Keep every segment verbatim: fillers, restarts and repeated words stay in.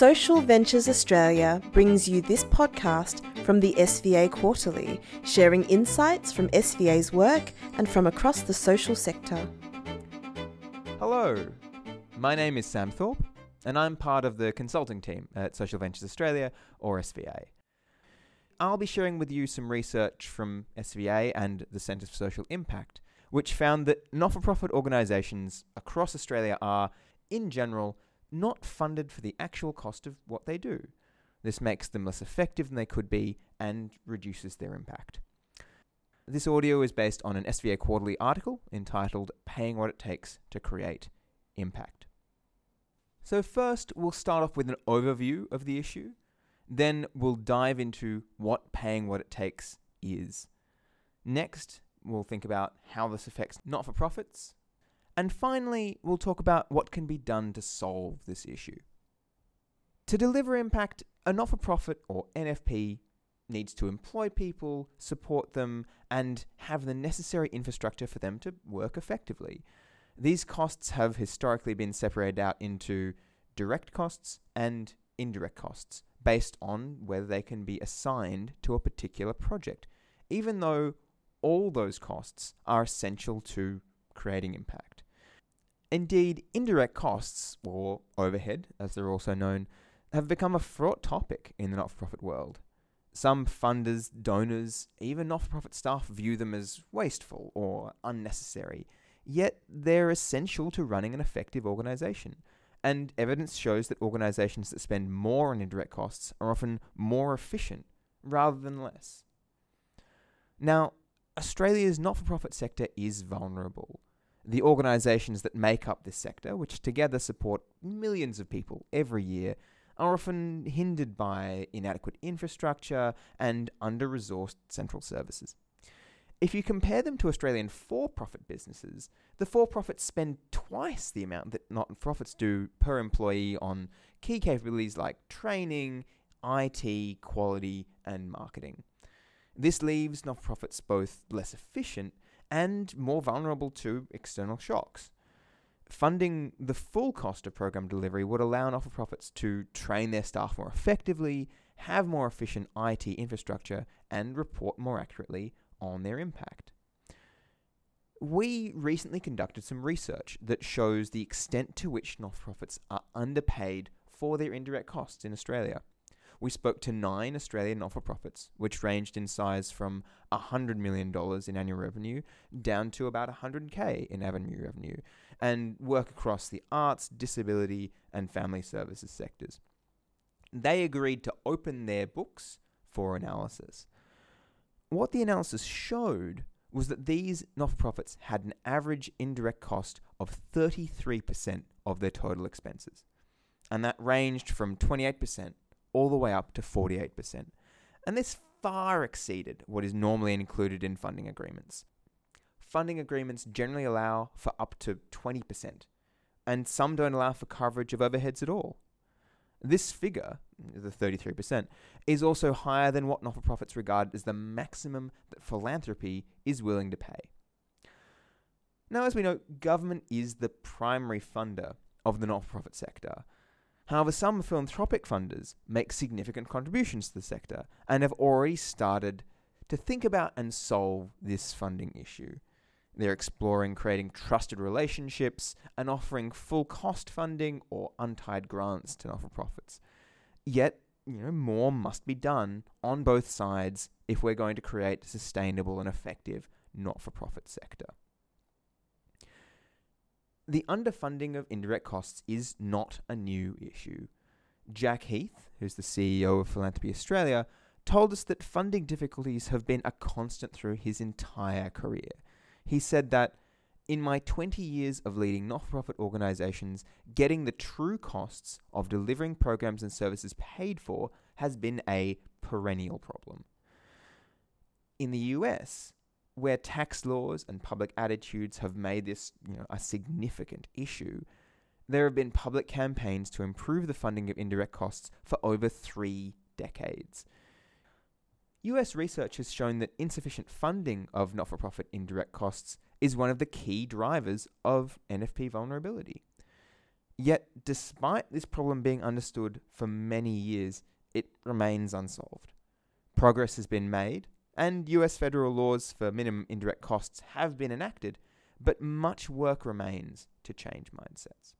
Social Ventures Australia brings you this podcast from the S V A Quarterly, sharing insights from S V A's work and from across the social sector. Hello, my name is Sam Thorpe and I'm part of the consulting team at Social Ventures Australia, or S V A. I'll be sharing with you some research from S V A and the Centre for Social Impact, which found that not-for-profit organisations across Australia are, in general, not funded for the actual cost of what they do. This makes them less effective than they could be and reduces their impact. This audio is based on an S V A Quarterly article entitled Paying What It Takes to Create Impact. So first, we'll start off with an overview of the issue. Then we'll dive into what paying what it takes is. Next, we'll think about how this affects not-for-profits. And finally, we'll talk about what can be done to solve this issue. To deliver impact, a not-for-profit, or N F P, needs to employ people, support them, and have the necessary infrastructure for them to work effectively. These costs have historically been separated out into direct costs and indirect costs, based on whether they can be assigned to a particular project, even though all those costs are essential to creating impact. Indeed, indirect costs, or overhead as they're also known, have become a fraught topic in the not-for-profit world. Some funders, donors, even not-for-profit staff view them as wasteful or unnecessary, yet they're essential to running an effective organisation. And evidence shows that organisations that spend more on indirect costs are often more efficient rather than less. Now, Australia's not-for-profit sector is vulnerable. The organisations that make up this sector, which together support millions of people every year, are often hindered by inadequate infrastructure and under-resourced central services. If you compare them to Australian for-profit businesses, the for-profits spend twice the amount that not-for-profits do per employee on key capabilities like training, I T, quality, and marketing. This leaves not-for-profits both less efficient and more vulnerable to external shocks. Funding the full cost of program delivery would allow not-for-profits to train their staff more effectively, have more efficient I T infrastructure, and report more accurately on their impact. We recently conducted some research that shows the extent to which not-for-profits are underpaid for their indirect costs in Australia. We spoke to nine Australian not-for-profits, which ranged in size from one hundred million dollars in annual revenue down to about one hundred thousand dollars in avenue revenue, and work across the arts, disability, and family services sectors. They agreed to open their books for analysis. What the analysis showed was that these not-for-profits had an average indirect cost of thirty-three percent of their total expenses. And that ranged from twenty-eight percent all the way up to forty-eight percent. And this far exceeded what is normally included in funding agreements. Funding agreements generally allow for up to twenty percent, and some don't allow for coverage of overheads at all. This figure, the thirty-three percent, is also higher than what not-for-profits regard as the maximum that philanthropy is willing to pay. Now, as we know, government is the primary funder of the not-for-profit sector. However, some philanthropic funders make significant contributions to the sector and have already started to think about and solve this funding issue. They're exploring creating trusted relationships and offering full cost funding or untied grants to not-for-profits. Yet, you know, more must be done on both sides if we're going to create a sustainable and effective not-for-profit sector. The underfunding of indirect costs is not a new issue. Jack Heath, who's the C E O of Philanthropy Australia, told us that funding difficulties have been a constant through his entire career. He said that, in my twenty years of leading not-for-profit organisations, getting the true costs of delivering programs and services paid for has been a perennial problem. In the U S, where tax laws and public attitudes have made this, you know, a significant issue, there have been public campaigns to improve the funding of indirect costs for over three decades. U S research has shown that insufficient funding of not-for-profit indirect costs is one of the key drivers of N F P vulnerability. Yet, despite this problem being understood for many years, it remains unsolved. Progress has been made, and U S federal laws for minimum indirect costs have been enacted, but much work remains to change mindsets.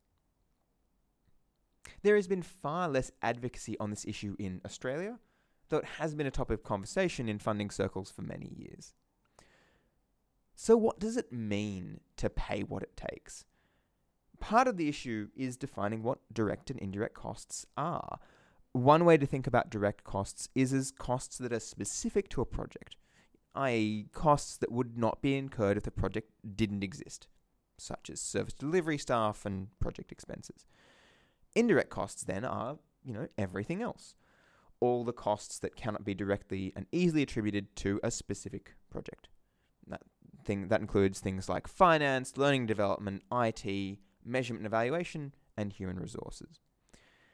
There has been far less advocacy on this issue in Australia, though it has been a topic of conversation in funding circles for many years. So what does it mean to pay what it takes? Part of the issue is defining what direct and indirect costs are. One way to think about direct costs is as costs that are specific to a project, that is costs that would not be incurred if the project didn't exist, such as service delivery staff and project expenses. Indirect costs, then, are, you know, everything else. All the costs that cannot be directly and easily attributed to a specific project. That thing that includes things like finance, learning development, I T, measurement and evaluation, and human resources.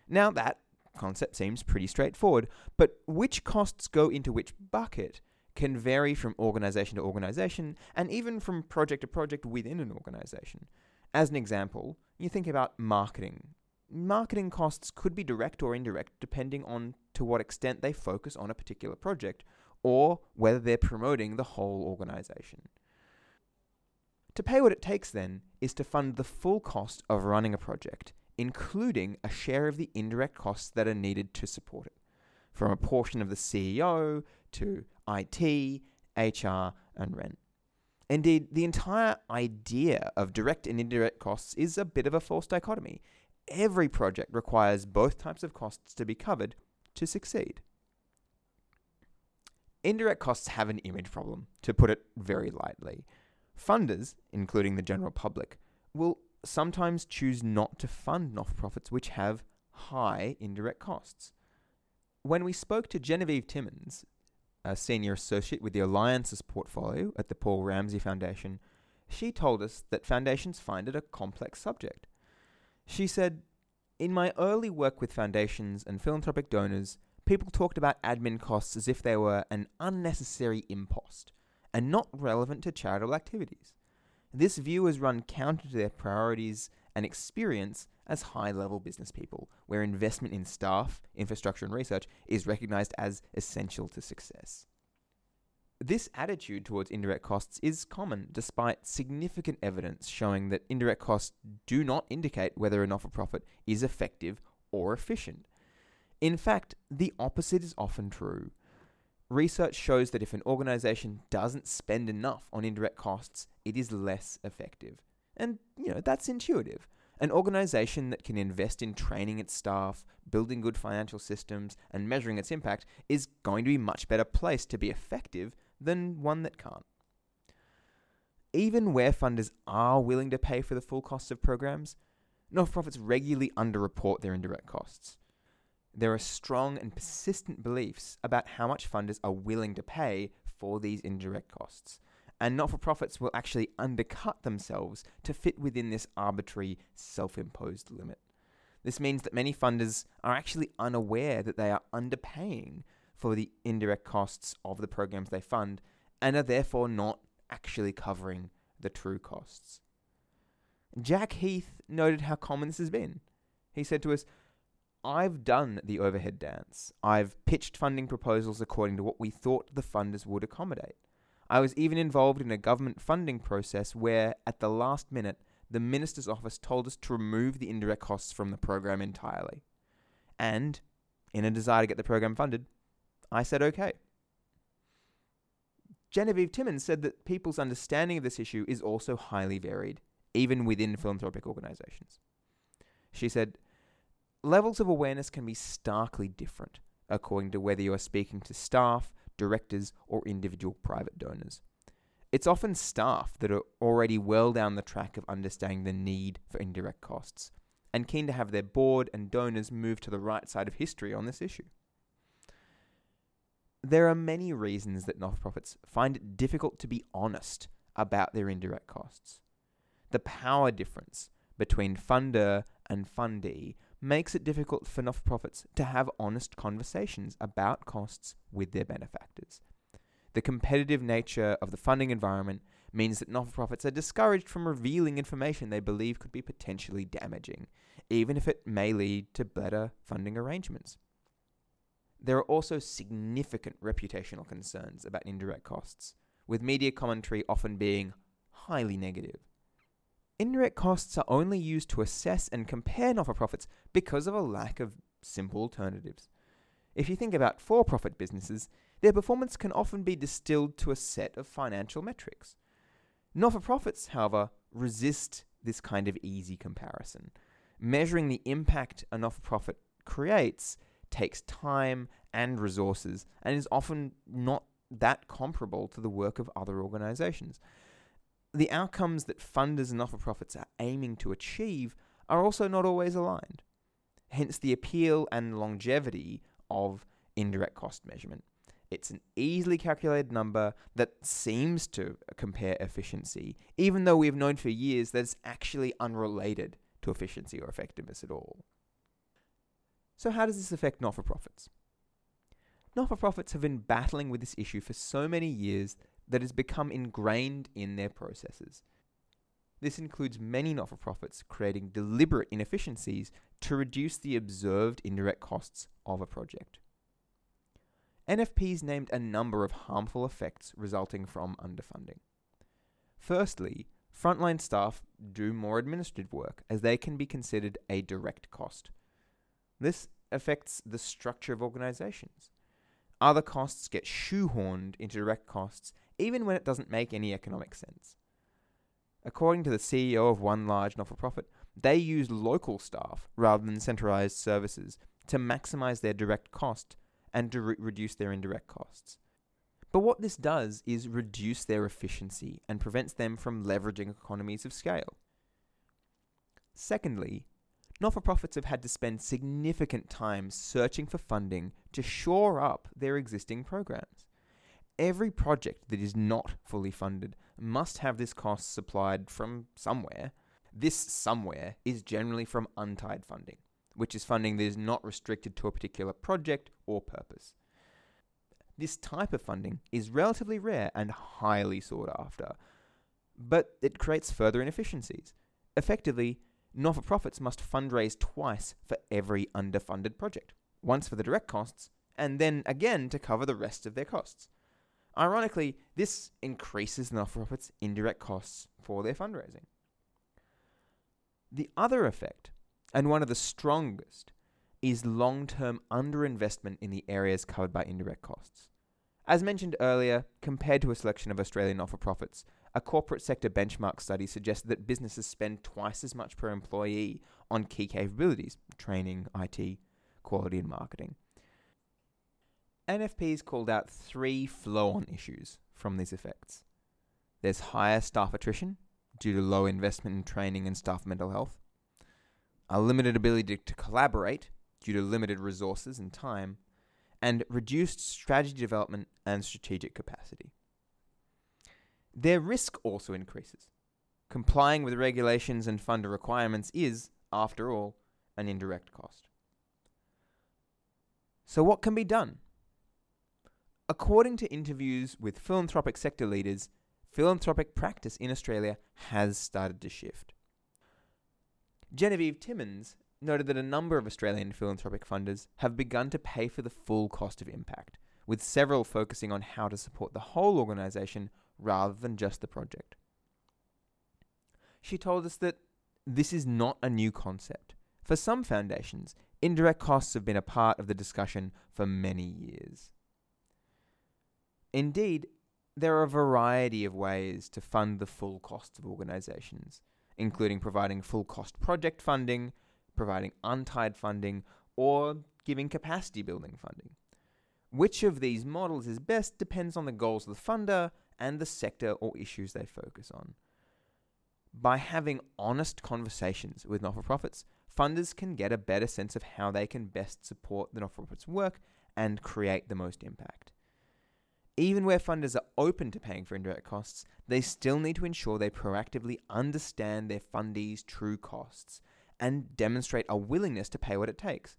Now that concept seems pretty straightforward, but which costs go into which bucket can vary from organisation to organisation, and even from project to project within an organisation. As an example, you think about marketing. Marketing costs could be direct or indirect depending on to what extent they focus on a particular project or whether they're promoting the whole organisation. To pay what it takes, then, is to fund the full cost of running a project, including a share of the indirect costs that are needed to support it, from a portion of the C E O to I T, H R, and rent. Indeed, the entire idea of direct and indirect costs is a bit of a false dichotomy. Every project requires both types of costs to be covered to succeed. Indirect costs have an image problem, to put it very lightly. Funders, including the general public, will sometimes choose not to fund not-for-profits which have high indirect costs. When we spoke to Genevieve Timmons, a senior associate with the Alliances portfolio at the Paul Ramsey Foundation, she told us that foundations find it a complex subject. She said, "In my early work with foundations and philanthropic donors, people talked about admin costs as if they were an unnecessary impost and not relevant to charitable activities. This view has run counter to their priorities and experience as high-level business people, where investment in staff, infrastructure and research is recognised as essential to success." This attitude towards indirect costs is common, despite significant evidence showing that indirect costs do not indicate whether a not-for-profit is effective or efficient. In fact, the opposite is often true. Research shows that if an organisation doesn't spend enough on indirect costs, it is less effective. And, you know, that's intuitive. An organisation that can invest in training its staff, building good financial systems, and measuring its impact is going to be much better placed to be effective than one that can't. Even where funders are willing to pay for the full costs of programs, not-for-profits regularly underreport their indirect costs. There are strong and persistent beliefs about how much funders are willing to pay for these indirect costs, and not-for-profits will actually undercut themselves to fit within this arbitrary, self-imposed limit. This means that many funders are actually unaware that they are underpaying for the indirect costs of the programs they fund, and are therefore not actually covering the true costs. Jack Heath noted how common this has been. He said to us, "I've done the overhead dance. I've pitched funding proposals according to what we thought the funders would accommodate. I was even involved in a government funding process where, at the last minute, the minister's office told us to remove the indirect costs from the program entirely. And, in a desire to get the program funded, I said okay." Genevieve Timmons said that people's understanding of this issue is also highly varied, even within philanthropic organisations. She said, "Levels of awareness can be starkly different according to whether you are speaking to staff, directors, or individual private donors. It's often staff that are already well down the track of understanding the need for indirect costs and keen to have their board and donors move to the right side of history on this issue." There are many reasons that not-for-profits find it difficult to be honest about their indirect costs. The power difference between funder and fundee makes it difficult for not-for-profits to have honest conversations about costs with their benefactors. The competitive nature of the funding environment means that not-for-profits are discouraged from revealing information they believe could be potentially damaging, even if it may lead to better funding arrangements. There are also significant reputational concerns about indirect costs, with media commentary often being highly negative. Indirect costs are only used to assess and compare not-for-profits because of a lack of simple alternatives. If you think about for-profit businesses, their performance can often be distilled to a set of financial metrics. Not-for-profits, however, resist this kind of easy comparison. Measuring the impact a not-for-profit creates takes time and resources and is often not that comparable to the work of other organisations. The outcomes that funders and not-for-profits are aiming to achieve are also not always aligned. Hence the appeal and longevity of indirect cost measurement. It's an easily calculated number that seems to compare efficiency, even though we've known for years that it's actually unrelated to efficiency or effectiveness at all. So how does this affect not-for-profits? Not-for-profits have been battling with this issue for so many years that has become ingrained in their processes. This includes many not-for-profits creating deliberate inefficiencies to reduce the observed indirect costs of a project. N F Ps named a number of harmful effects resulting from underfunding. Firstly, frontline staff do more administrative work as they can be considered a direct cost. This affects the structure of organisations. Other costs get shoehorned into direct costs even when it doesn't make any economic sense. According to the C E O of one large not-for-profit, they use local staff rather than centralised services to maximise their direct cost and to re- reduce their indirect costs. But what this does is reduce their efficiency and prevents them from leveraging economies of scale. Secondly, not-for-profits have had to spend significant time searching for funding to shore up their existing programs. Every project that is not fully funded must have this cost supplied from somewhere. This somewhere is generally from untied funding, which is funding that is not restricted to a particular project or purpose. This type of funding is relatively rare and highly sought after, but it creates further inefficiencies. Effectively, not-for-profits must fundraise twice for every underfunded project, once for the direct costs, and then again to cover the rest of their costs. Ironically, this increases not-for-profits' indirect costs for their fundraising. The other effect, and one of the strongest, is long-term underinvestment in the areas covered by indirect costs. As mentioned earlier, compared to a selection of Australian not-for-profits, a corporate sector benchmark study suggested that businesses spend twice as much per employee on key capabilities, training, I T, quality and marketing. N F Ps called out three flow-on issues from these effects. There's higher staff attrition due to low investment in training and staff mental health, a limited ability to collaborate due to limited resources and time, and reduced strategy development and strategic capacity. Their risk also increases. Complying with regulations and funder requirements is, after all, an indirect cost. So what can be done? According to interviews with philanthropic sector leaders, philanthropic practice in Australia has started to shift. Genevieve Timmons noted that a number of Australian philanthropic funders have begun to pay for the full cost of impact, with several focusing on how to support the whole organisation rather than just the project. She told us that this is not a new concept. For some foundations, indirect costs have been a part of the discussion for many years. Indeed, there are a variety of ways to fund the full costs of organisations, including providing full-cost project funding, providing untied funding, or giving capacity-building funding. Which of these models is best depends on the goals of the funder and the sector or issues they focus on. By having honest conversations with not-for-profits, funders can get a better sense of how they can best support the not-for-profits' work and create the most impact. Even where funders are open to paying for indirect costs, they still need to ensure they proactively understand their fundees' true costs and demonstrate a willingness to pay what it takes.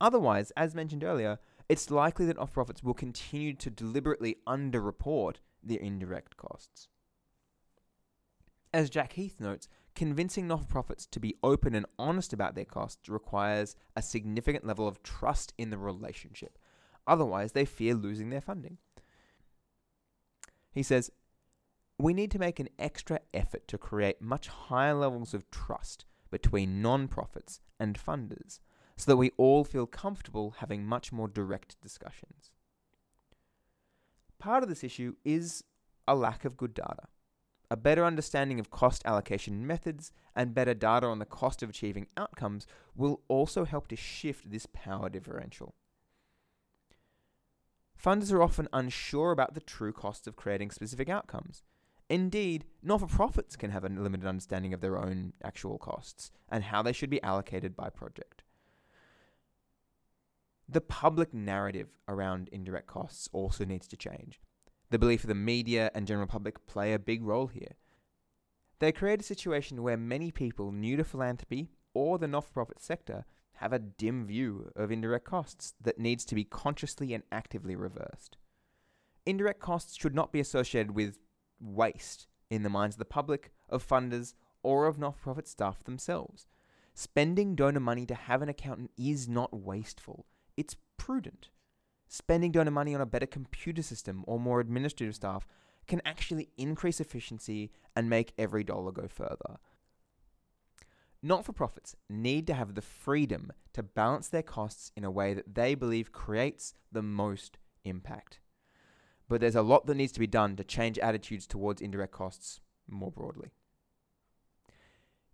Otherwise, as mentioned earlier, it's likely that not-for-profits will continue to deliberately underreport their indirect costs. As Jack Heath notes, convincing not-for-profits to be open and honest about their costs requires a significant level of trust in the relationship. Otherwise, they fear losing their funding. He says, we need to make an extra effort to create much higher levels of trust between non-profits and funders, so that we all feel comfortable having much more direct discussions. Part of this issue is a lack of good data. A better understanding of cost allocation methods and better data on the cost of achieving outcomes will also help to shift this power differential. Funders are often unsure about the true costs of creating specific outcomes. Indeed, not-for-profits can have a limited understanding of their own actual costs and how they should be allocated by project. The public narrative around indirect costs also needs to change. The belief of the media and general public play a big role here. They create a situation where many people new to philanthropy or the not-for-profit sector have a dim view of indirect costs that needs to be consciously and actively reversed. Indirect costs should not be associated with waste in the minds of the public, of funders, or of not-for-profit staff themselves. Spending donor money to have an accountant is not wasteful. It's prudent. Spending donor money on a better computer system or more administrative staff can actually increase efficiency and make every dollar go further. Not-for-profits need to have the freedom to balance their costs in a way that they believe creates the most impact. But there's a lot that needs to be done to change attitudes towards indirect costs more broadly.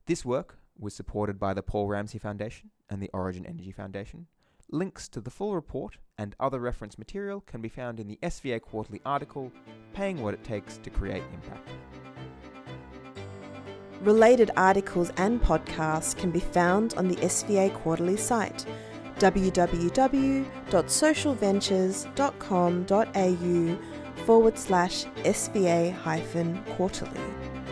This work was supported by the Paul Ramsey Foundation and the Origin Energy Foundation. Links to the full report and other reference material can be found in the S V A Quarterly article, Paying What It Takes to Create Impact. Related articles and podcasts can be found on the S V A Quarterly site, w w w dot social ventures dot com dot a u forward slash S V A hyphen quarterly.